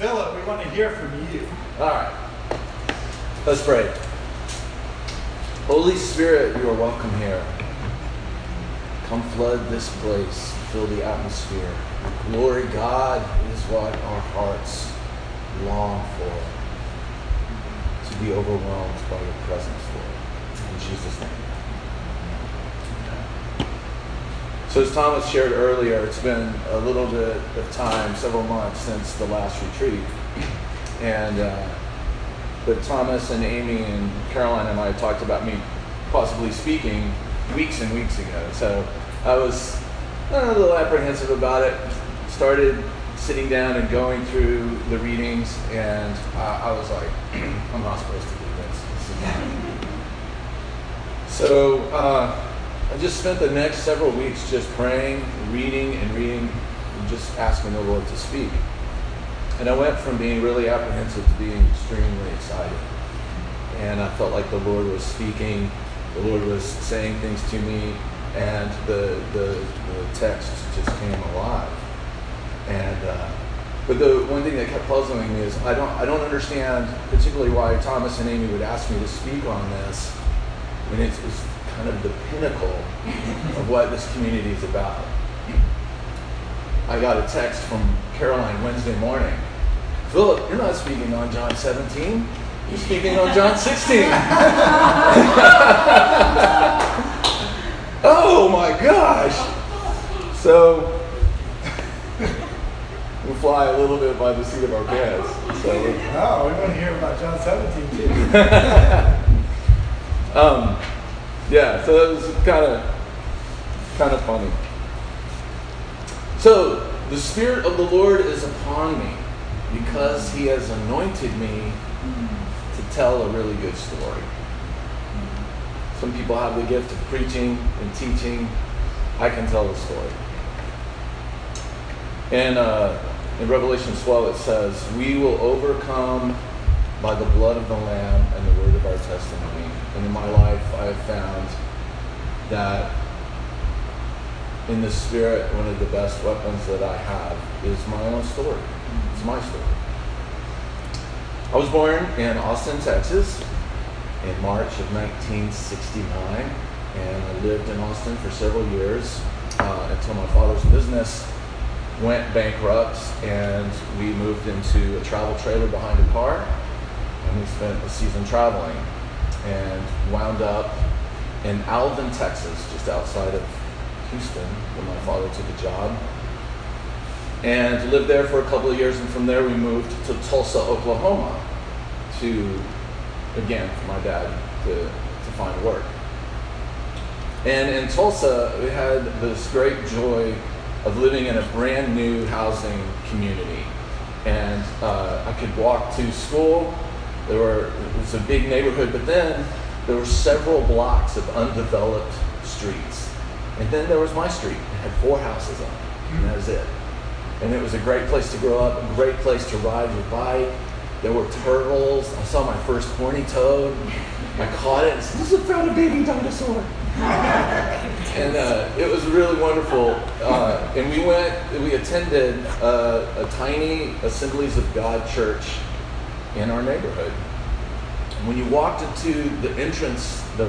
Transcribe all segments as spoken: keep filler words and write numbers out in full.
Philip, we want to hear from you. All right. Let's pray. Holy Spirit, you are welcome here. Come flood this place. Fill the atmosphere. Glory God is what our hearts long for. To be overwhelmed by your presence, Lord. In Jesus' name. So as Thomas shared earlier, it's been a little bit of time, several months since the last retreat. And uh, but Thomas and Amy and Caroline and I talked about me possibly speaking weeks and weeks ago. So I was uh, a little apprehensive about it. Started sitting down and going through the readings, and uh, I was like, I'm not supposed to do this. So... Uh, I just spent the next several weeks just praying, reading, and reading, and just asking the Lord to speak. And I went from being really apprehensive to being extremely excited. And I felt like the Lord was speaking, the Lord was saying things to me, and the the, the text just came alive. And uh, but the one thing that kept puzzling me is I don't I don't understand particularly why Thomas and Amy would ask me to speak on this when it's, it's kind of the pinnacle of what this community is about. I got a text from Caroline Wednesday morning. Philip, you're not speaking on John seventeen. You're speaking on John sixteen. Oh my gosh! So we fly a little bit by the seat of our pants. So oh, we want to hear about John seventeen too. um. Yeah, so that was kind of kind of funny. So, the Spirit of the Lord is upon me because He has anointed me to tell a really good story. Some people have the gift of preaching and teaching. I can tell the story. And uh, in Revelation twelve it says, "We will overcome by the blood of the Lamb and the word of our testimony." And in my life, I have found that in the Spirit, one of the best weapons that I have is my own story. It's my story. I was born in Austin, Texas in March of nineteen sixty-nine, and I lived in Austin for several years uh, until my father's business went bankrupt, and we moved into a travel trailer behind a car, and we spent a season traveling. And wound up in Alvin, Texas, just outside of Houston, where my father took a job. And lived there for a couple of years, and from there we moved to Tulsa, Oklahoma, to, again, for my dad to, to find work. And in Tulsa, we had this great joy of living in a brand new housing community. And uh, I could walk to school. There were, it was a big neighborhood, but then there were several blocks of undeveloped streets. And then there was my street. It had four houses on it, and that was it. And it was a great place to grow up, a great place to ride your bike. There were turtles. I saw my first horny toad. I caught it and said, "This is about a baby dinosaur." And uh, it was really wonderful. Uh, and we went, we attended uh, a tiny Assemblies of God church in our neighborhood. When you walked into the entrance, the,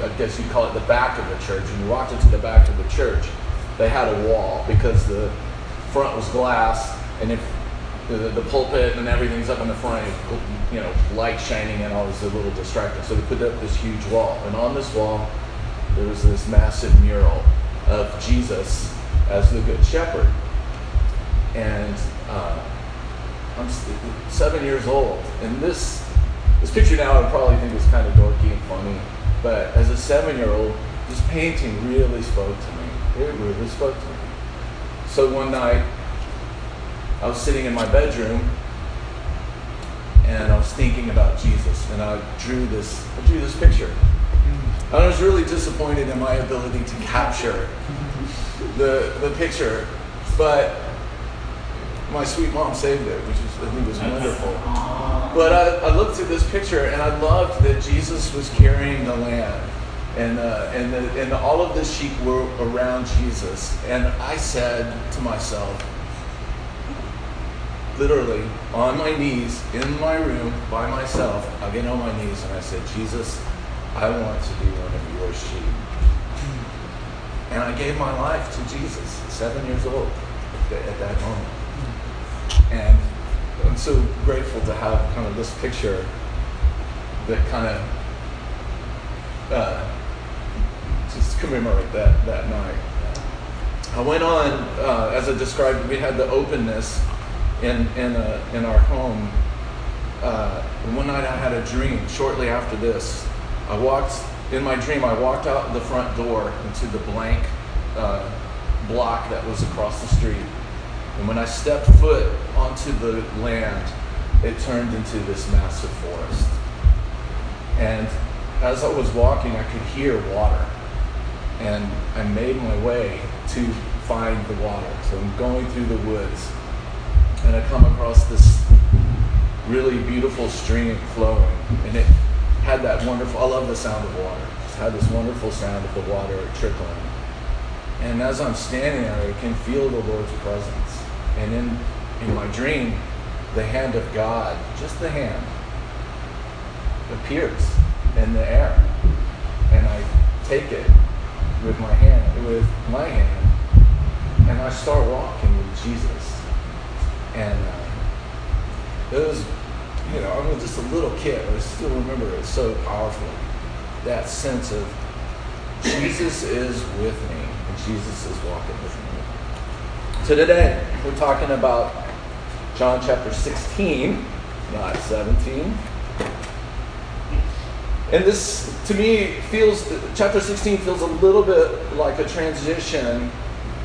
I guess you'd call it the back of the church, when you walked into the back of the church, they had a wall because the front was glass, and if the, the pulpit and everything's up in the front, you know, light shining and all was a little distracting. So they put up this huge wall, and on this wall there was this massive mural of Jesus as the Good Shepherd. And uh, I'm seven years old, and this this picture now I would probably think was kind of dorky and funny, but as a seven-year-old, this painting really spoke to me. It really spoke to me. So one night, I was sitting in my bedroom, and I was thinking about Jesus, and I drew this. I drew this picture. And I was really disappointed in my ability to capture the the picture, but my sweet mom saved it, which was, I think was wonderful. But I, I looked at this picture, and I loved that Jesus was carrying the lamb, and uh, and the, and all of the sheep were around Jesus. And I said to myself, literally on my knees in my room by myself. I get on my knees and I said, Jesus, I want to be one of your sheep. And I gave my life to Jesus, seven years old at that moment. And I'm so grateful to have kind of this picture that kind of uh, just commemorate that, that night. I went on, uh, as I described, we had the openness in in, a, in our home. Uh, one night I had a dream shortly after this. I walked, in my dream, I walked out the front door into the blank uh, block that was across the street. And when I stepped foot onto the land, it turned into this massive forest. And as I was walking, I could hear water. And I made my way to find the water. So I'm going through the woods, and I come across this really beautiful stream flowing, and it had that wonderful, I love the sound of water. It had this wonderful sound of the water trickling. And as I'm standing there, I can feel the Lord's presence. And in, in my dream, the hand of God, just the hand, appears in the air. And I take it with my hand, with my hand, and I start walking with Jesus. And uh, it was, you know, I was just a little kid, but I still remember it so powerfully. That sense of Jesus is with me, and Jesus is walking with me. So today, we're talking about John chapter sixteen, not seventeen. And this, to me, feels, chapter sixteen feels a little bit like a transition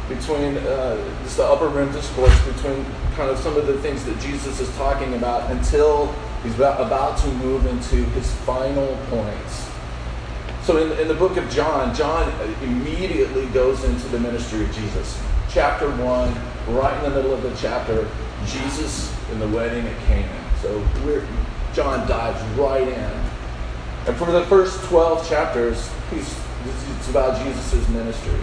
between uh, just the upper room discourse, between kind of some of the things that Jesus is talking about until he's about to move into his final points. So in, in the book of John, John immediately goes into the ministry of Jesus. Chapter one, right in the middle of the chapter, Jesus in the wedding at Canaan. So we're, John dives right in. And for the first twelve chapters, he's, it's about Jesus' ministry.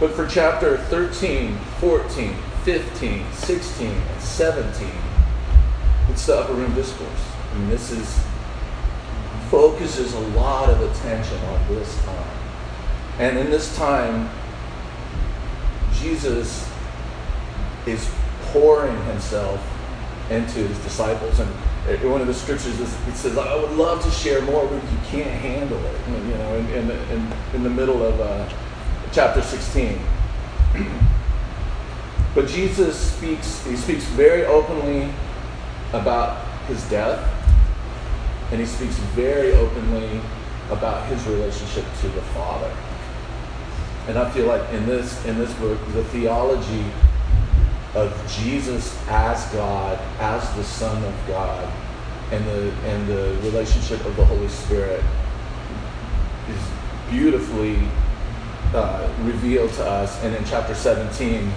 But for chapter thirteen, fourteen, fifteen, sixteen, and seventeen, it's the upper room discourse. And this is, focuses a lot of attention on this time. And in this time, Jesus is pouring himself into his disciples. And one of the scriptures is, it says, I would love to share more, but you can't handle it. You know, in, in, in, in the middle of uh, chapter sixteen. But Jesus speaks, he speaks very openly about his death, and he speaks very openly about his relationship to the Father. And I feel like in this, in this book, the theology of Jesus as God, as the Son of God, and the and the relationship of the Holy Spirit is beautifully uh, revealed to us, and in chapter seventeen,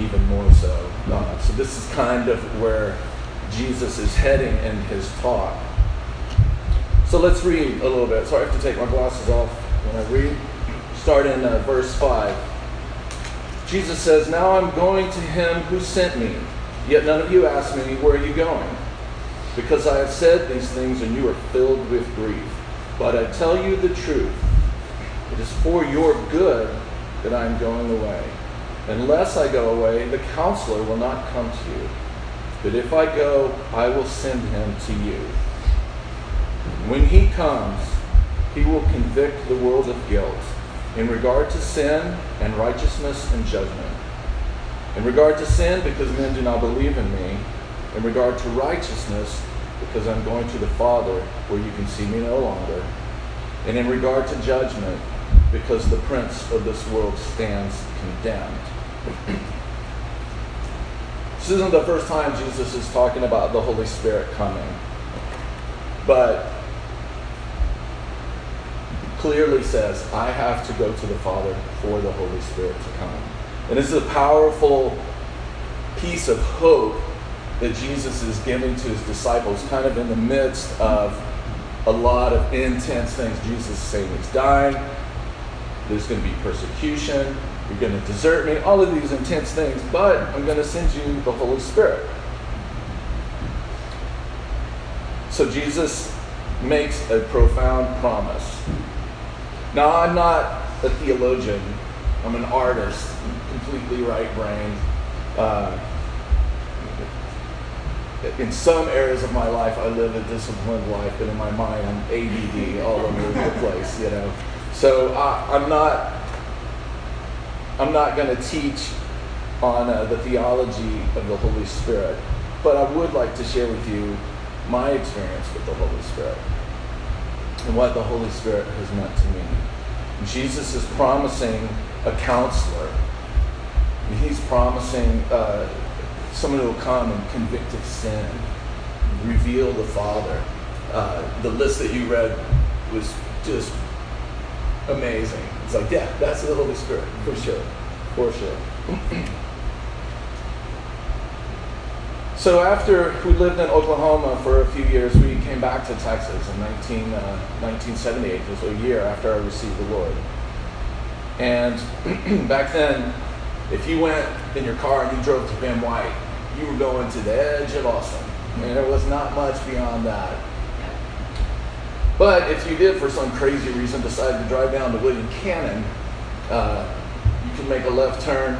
even more so. Uh, so this is kind of where Jesus is heading in his talk. So let's read a little bit. So I have to take my glasses off when I read. Start in uh, verse five. Jesus says, now I'm going to him who sent me, yet none of you ask me, where are you going? Because I have said these things and you are filled with grief. But I tell you the truth, it is for your good that I am going away. Unless I go away, the counselor will not come to you. But if I go, I will send him to you. When he comes, he will convict the world of guilt. In regard to sin and righteousness and judgment. In regard to sin, because men do not believe in me. In regard to righteousness, because I'm going to the Father, where you can see me no longer. And in regard to judgment, because the prince of this world stands condemned. This isn't the first time Jesus is talking about the Holy Spirit coming. But clearly says, I have to go to the Father for the Holy Spirit to come. And this is a powerful piece of hope that Jesus is giving to his disciples, kind of in the midst of a lot of intense things. Jesus is saying he's dying, there's going to be persecution, you're going to desert me, all of these intense things, but I'm going to send you the Holy Spirit. So Jesus makes a profound promise. Now, I'm not a theologian. I'm an artist, completely right-brained. Uh, in some areas of my life, I live a disciplined life, but in my mind, I'm A D D all over the place, you know. So I, I'm not, I'm not going to teach on uh, the theology of the Holy Spirit, but I would like to share with you my experience with the Holy Spirit and what the Holy Spirit has meant to me. Jesus is promising a counselor. He's promising uh, someone who will come and convict of sin, reveal the Father. Uh, the list that you read was just amazing. It's like, yeah, that's the Holy Spirit, for sure, for sure. So after we lived in Oklahoma for a few years, we came back to Texas in nineteen, uh, nineteen seventy-eight, just a year after I received the Lord. And back then, if you went in your car and you drove to Ben White, you were going to the edge of Austin. I mean, there was not much beyond that. But if you did, for some crazy reason, decide to drive down to William Cannon, uh, you could make a left turn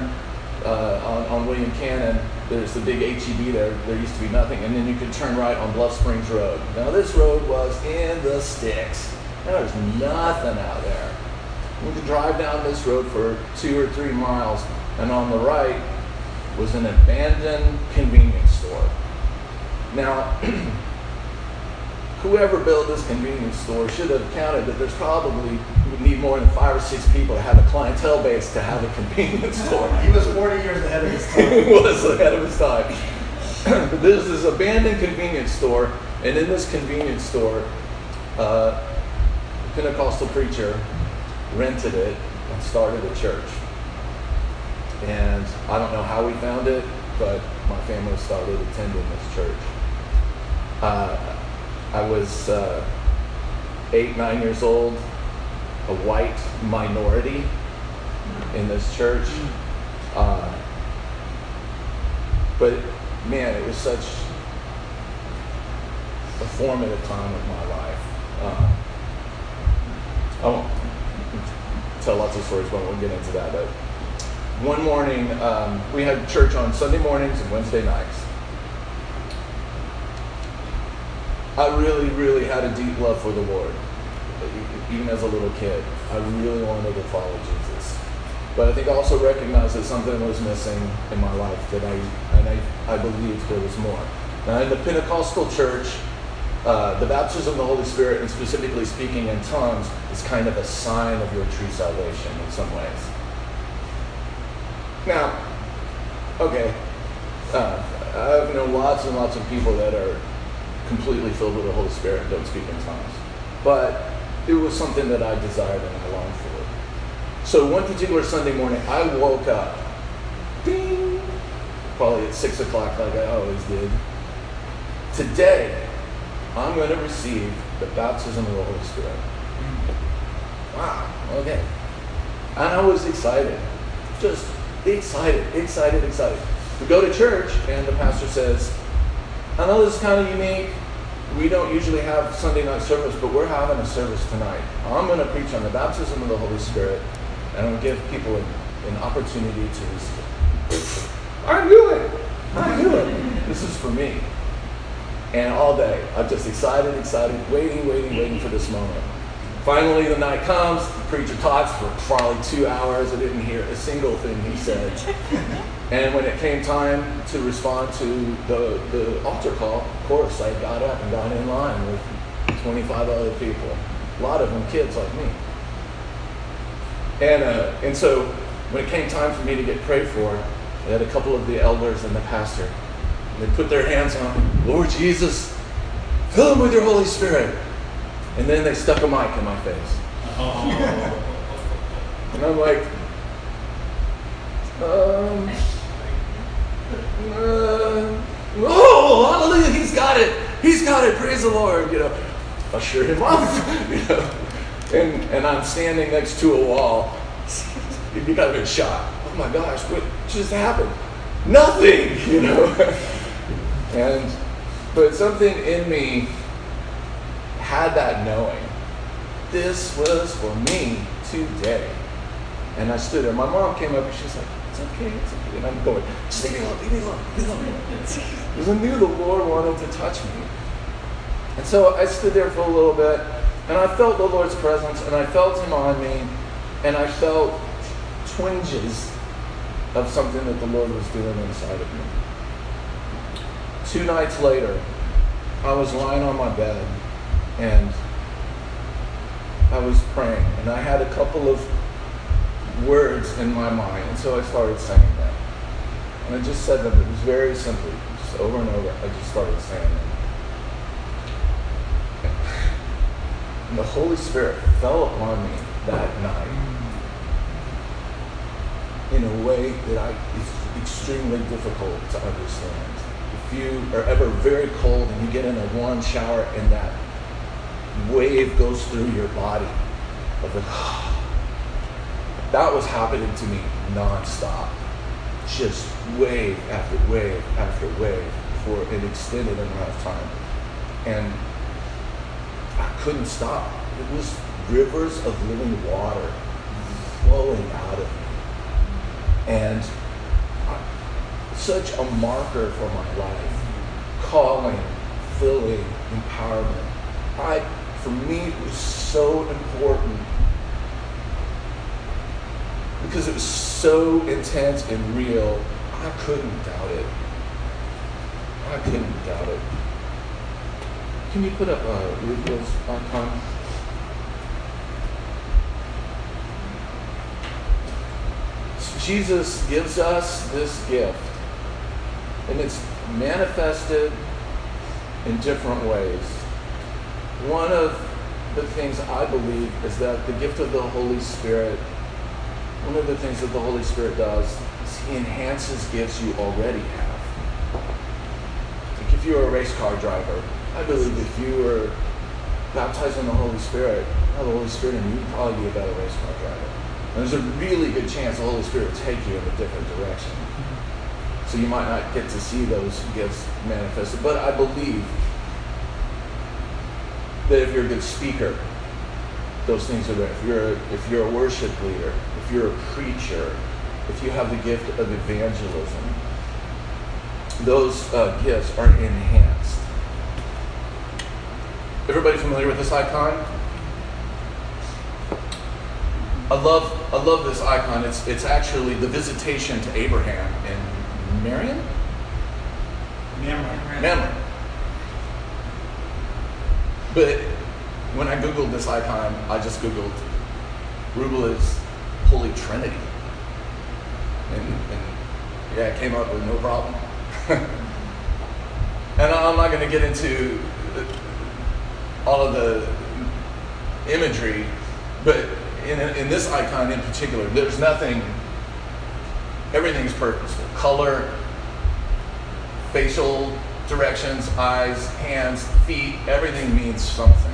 uh, on, on William Cannon. There's the big H E B there. There used to be nothing. And then you could turn right on Bluff Springs Road. Now, this road was in the sticks. Now, there's nothing out there. We could drive down this road for two or three miles. And on the right was an abandoned convenience store. Now, whoever built this convenience store should have counted that there's probably would need more than five or six people to have a clientele base to have a convenience store. He was forty years ahead of his time. He was ahead of his time. This is an abandoned convenience store, and in this convenience store, uh, a Pentecostal preacher rented it and started a church. And I don't know how we found it, but my family started attending this church. Uh, I was uh, eight, nine years old, a white minority in this church. Uh, but, man, it was such a formative time of my life. Uh, I won't tell lots of stories, but I won't get into that. But one morning, um, we had church on Sunday mornings and Wednesday nights. I really, really had a deep love for the Lord, even as a little kid. I really wanted to follow Jesus. But I think I also recognized that something was missing in my life, that I and I, I believed there was more. Now, in the Pentecostal church, uh, the baptism of the Holy Spirit, and specifically speaking in tongues, is kind of a sign of your true salvation in some ways. Now, okay, uh, I've known lots and lots of people that are completely filled with the Holy Spirit and don't speak in tongues. But it was something that I desired and I longed for. So one particular Sunday morning, I woke up, ding, probably at six o'clock like I always did. Today, I'm going to receive the baptism of the Holy Spirit. Wow, okay. And I was excited, just excited, excited, excited. We go to church and the pastor says, I know this is kind of unique. We don't usually have Sunday night service, but we're having a service tonight. I'm going to preach on the baptism of the Holy Spirit, and I'm going to give people an, an opportunity to receive it. I knew it. I knew it. This is for me. And all day, I'm just excited, excited, waiting, waiting, waiting for this moment. Finally, the night comes. The preacher talks for probably two hours. I didn't hear a single thing he said. And when it came time to respond to the, the altar call, of course, I got up and got in line with twenty-five other people. A lot of them kids like me. And uh, and so when it came time for me to get prayed for, I had a couple of the elders and the pastor. And they put their hands on, Lord Jesus, fill them with your Holy Spirit. And then they stuck a mic in my face. Oh. And I'm like, um... Uh, oh, hallelujah, he's got it. He's got it, praise the Lord, you know. Usher him up, you know. And and I'm standing next to a wall. You got a good shot. Oh my gosh, what just happened? Nothing, you know. And but something in me had that knowing. This was for me today. And I stood there. My mom came up and she's like, it's okay, it's okay. And I'm going, just leave me alone, leave me alone, leave me alone. Because I knew the Lord wanted to touch me. And so I stood there for a little bit, and I felt the Lord's presence, and I felt Him on me, and I felt twinges of something that the Lord was doing inside of me. Two nights later, I was lying on my bed, and I was praying, and I had a couple of words in my mind, and so I started saying them. And I just said them. It was very simple, just over and over. I just started saying them. And the Holy Spirit fell upon me that night in a way that I is extremely difficult to understand. If you are ever very cold and you get in a warm shower and that wave goes through your body of the that was happening to me nonstop, just wave after wave after wave for an extended amount of time, and I couldn't stop. It was rivers of living water flowing out of me, and I, such a marker for my life, calling, filling, empowerment. I, for me, it was so important. Because it was so intense and real, I couldn't doubt it. I couldn't doubt it. Can you put up uh, Rublev's icon? So Jesus gives us this gift, and it's manifested in different ways. One of the things I believe is that the gift of the Holy Spirit One of the things that the Holy Spirit does is He enhances gifts you already have. Like if you were a race car driver, I believe if you were baptized in the Holy Spirit, by the Holy Spirit, and you'd probably be a better race car driver. And there's a really good chance the Holy Spirit will take you in a different direction. So you might not get to see those gifts manifested. But I believe that if you're a good speaker, those things are there. If you're, a, if you're a worship leader, if you're a preacher, if you have the gift of evangelism, those uh, gifts are enhanced. Everybody familiar with this icon? I love I love this icon. It's it's actually the visitation to Abraham and Marian? Mamre. Mamre. But when I Googled this icon, I just Googled Rublev's Holy Trinity. And, and yeah, it came up with no problem. And I'm not going to get into all of the imagery, but in, in this icon in particular, there's nothing, everything's purposeful. Color, facial directions, eyes, hands, feet, everything means something.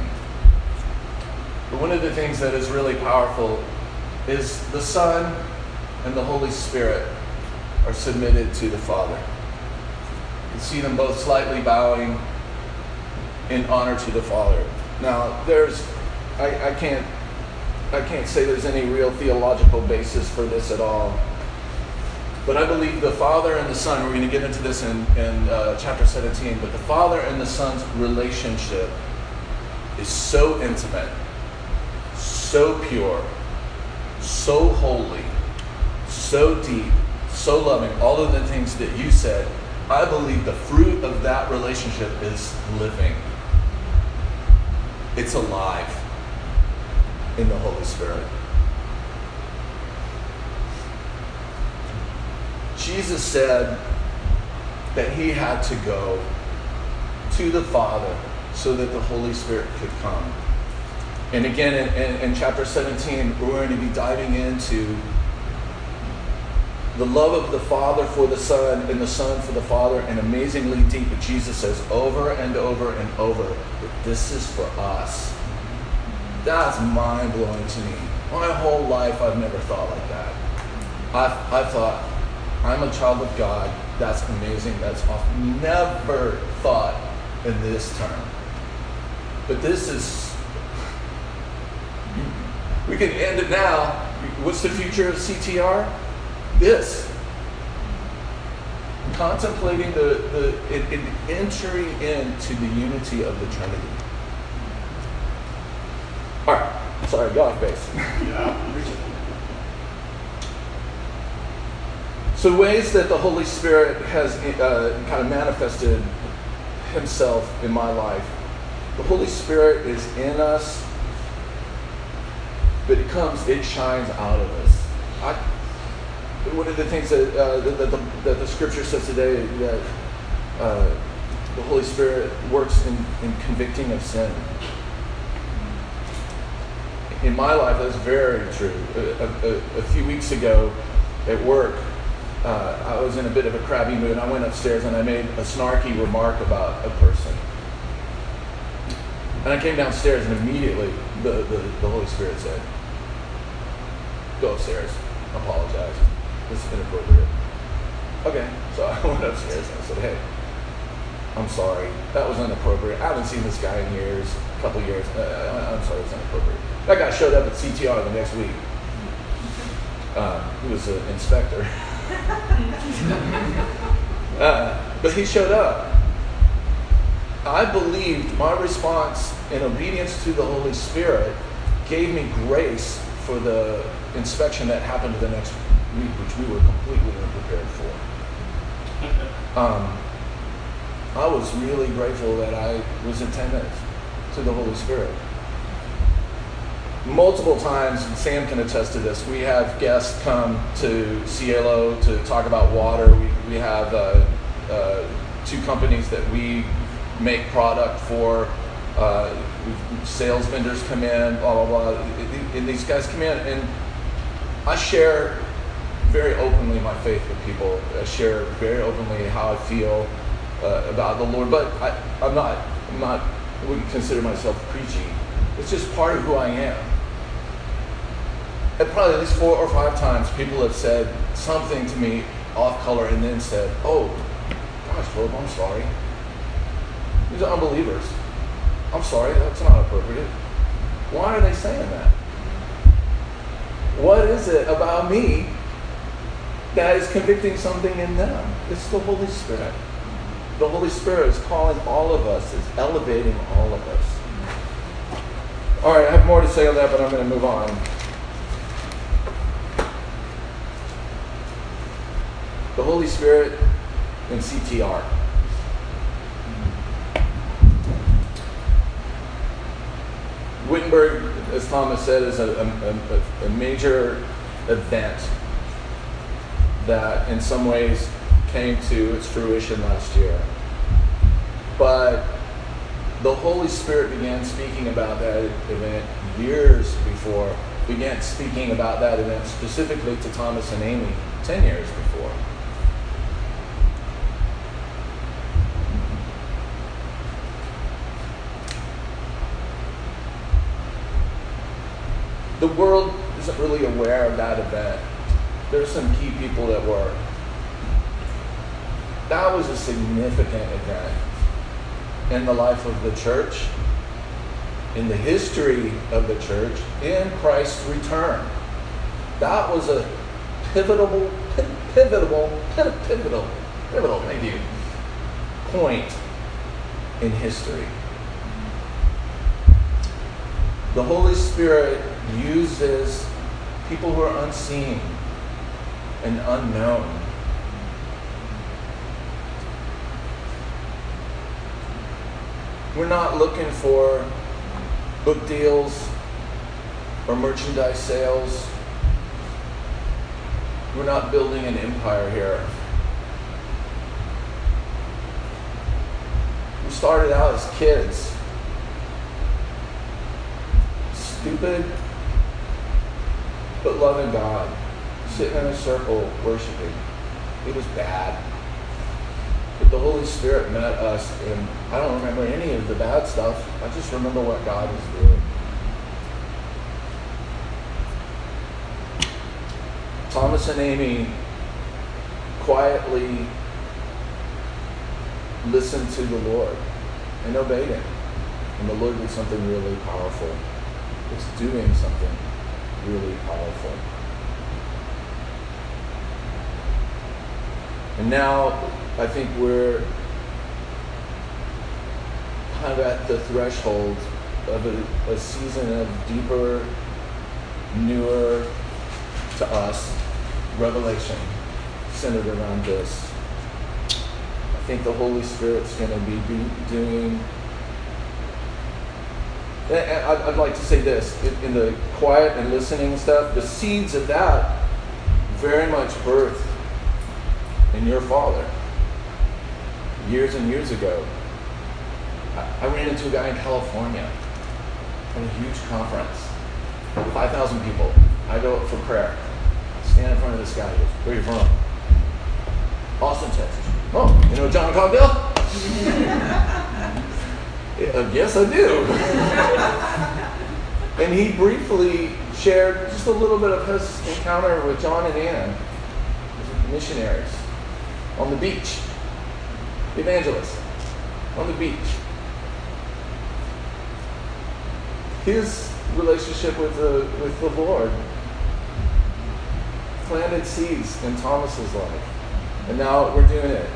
But one of the things that is really powerful is the Son and the Holy Spirit are submitted to the Father. You can see them both slightly bowing in honor to the Father. Now, there's I, I can't I can't say there's any real theological basis for this at all. But I believe the Father and the Son, we're going to get into this in, in uh, chapter seventeen, but the Father and the Son's relationship is so intimate, so pure, so holy, so deep, so loving, all of the things that you said. I believe the fruit of that relationship is living. It's alive in the Holy Spirit. Jesus said that He had to go to the Father so that the Holy Spirit could come. And again, in, in, in chapter seventeen, we're going to be diving into the love of the Father for the Son and the Son for the Father, and amazingly deep. But Jesus says over and over and over that this is for us. That's mind-blowing to me. My whole life, I've never thought like that. I I thought, I'm a child of God. That's amazing. That's awesome. Never thought in this term. But this is, we can end it now. What's the future of C T R? This. Contemplating the, the it, it entering into the unity of the Trinity. All right. Sorry, got off base. Yeah. So ways that the Holy Spirit has uh, kind of manifested himself in my life. The Holy Spirit is in us, but it comes, it shines out of us. I, one of the things that, uh, that, that, the, that the Scripture says today, that uh, the Holy Spirit works in, in convicting of sin. In my life, that's very true. A, a, a few weeks ago at work, Uh, I was in a bit of a crabby mood. I went upstairs and I made a snarky remark about a person. And I came downstairs and immediately the, the, the Holy Spirit said, go upstairs, apologize, this is inappropriate. Okay, so I went upstairs and I said, hey, I'm sorry, that was inappropriate. I haven't seen this guy in years, a couple years. Uh, I'm sorry, it's inappropriate. That guy showed up at C T R the next week. Uh, he was an inspector. uh, but he showed up. I believed my response in obedience to the Holy Spirit gave me grace for the inspection that happened the next week, which we were completely unprepared for. Um, I was really grateful that I was attentive to the Holy Spirit. Multiple times, and Sam can attest to this, we have guests come to Cielo to talk about water. We, we have uh, uh, two companies that we make product for. Uh, sales vendors come in, blah, blah, blah. And these guys come in, and I share very openly my faith with people. I share very openly how I feel uh, about the Lord. But I, I'm not, I'm not, I wouldn't consider myself preachy. It's just part of who I am. And probably at least four or five times people have said something to me off color and then said, oh, gosh, Philip, I'm sorry. These are unbelievers. I'm sorry, that's not appropriate. Why are they saying that? What is it about me that is convicting something in them? It's the Holy Spirit. The Holy Spirit is calling all of us, is elevating all of us. All right, I have more to say on that, but I'm going to move on. The Holy Spirit and C T R. Wittenberg, as Thomas said, is a, a, a major event that in some ways came to its fruition last year. But the Holy Spirit began speaking about that event years before, began speaking about that event specifically to Thomas and Amy ten years before. The world isn't really aware of that event. There's some key people that were. That was a significant event in the life of the church, in the history of the church, in Christ's return. That was a pivotal, pivotal, pivotal, pivotal, thank you, point in history. The Holy Spirit uses people who are unseen and unknown. We're not looking for book deals or merchandise sales. We're not building an empire here. We started out as kids. Stupid, but loving God. Sitting in a circle, worshiping. It was bad. But the Holy Spirit met us, and I don't remember any of the bad stuff. I just remember what God was doing. Thomas and Amy quietly listened to the Lord and obeyed him. And the Lord did something really powerful. It's doing something really powerful. And now I think we're kind of at the threshold of a, a season of deeper, newer to us revelation centered around this. I think the Holy Spirit's going to be doing. And I'd like to say this, in the quiet and listening stuff, the seeds of that very much birthed in your father years and years ago. I ran into a guy in California at a huge conference, five thousand people. I go up for prayer. I stand in front of this guy. He goes, "Where are you from?" "Austin, Texas." "Oh, you know John Cogdill?" "Yes, I do." And he briefly shared just a little bit of his encounter with John and Ann, missionaries on the beach, evangelists on the beach. His relationship with the with the Lord planted seeds in Thomas's life, and now we're doing it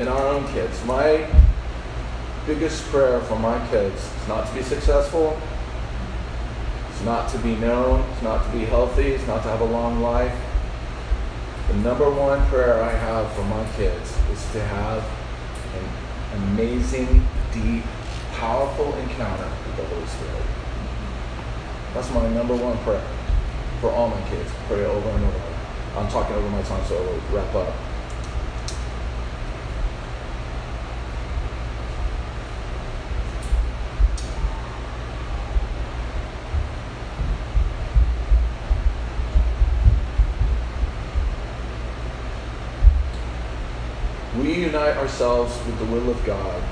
in our own kids. My biggest prayer for my kids is not to be successful, it's not to be known, it's not to be healthy, it's not to have a long life. The number one prayer I have for my kids is to have an amazing, deep, powerful encounter with the Holy Spirit. That's my number one prayer for all my kids. Pray over and over. I'm talking over my time, so I will wrap up. We unite ourselves with the will of God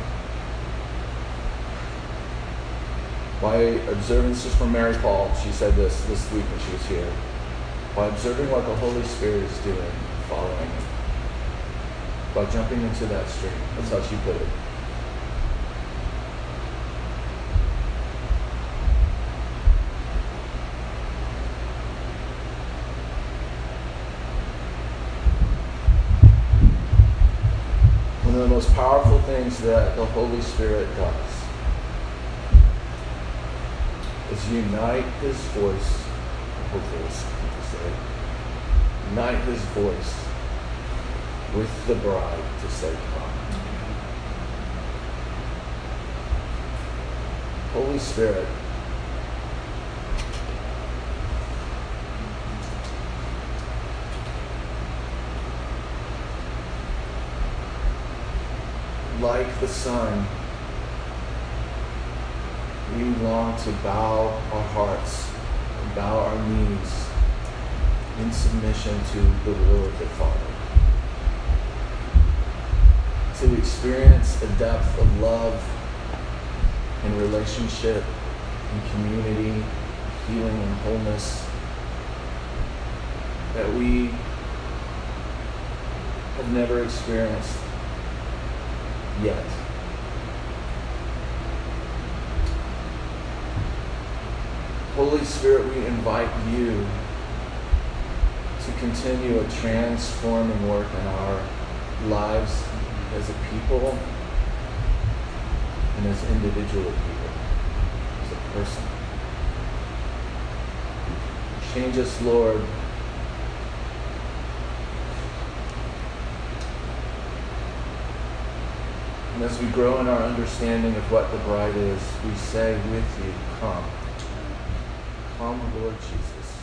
by observing. This is from Mary Paul. She said this this week when she was here. By observing what the Holy Spirit is doing and following Him. By jumping into that stream. That's how she put it. One of the most powerful things that the Holy Spirit does is unite His voice, her voice, I say, unite His voice with the bride to say, "Come." Holy Spirit, like the sun, we long to bow our hearts and bow our knees in submission to the will of the Father. To experience a depth of love and relationship and community, healing and wholeness that we have never experienced yet. Holy Spirit, we invite you to continue a transforming work in our lives as a people and as individual people, as a person. Change us, Lord. And as we grow in our understanding of what the bride is, we say with you, "Come. Come, Lord Jesus."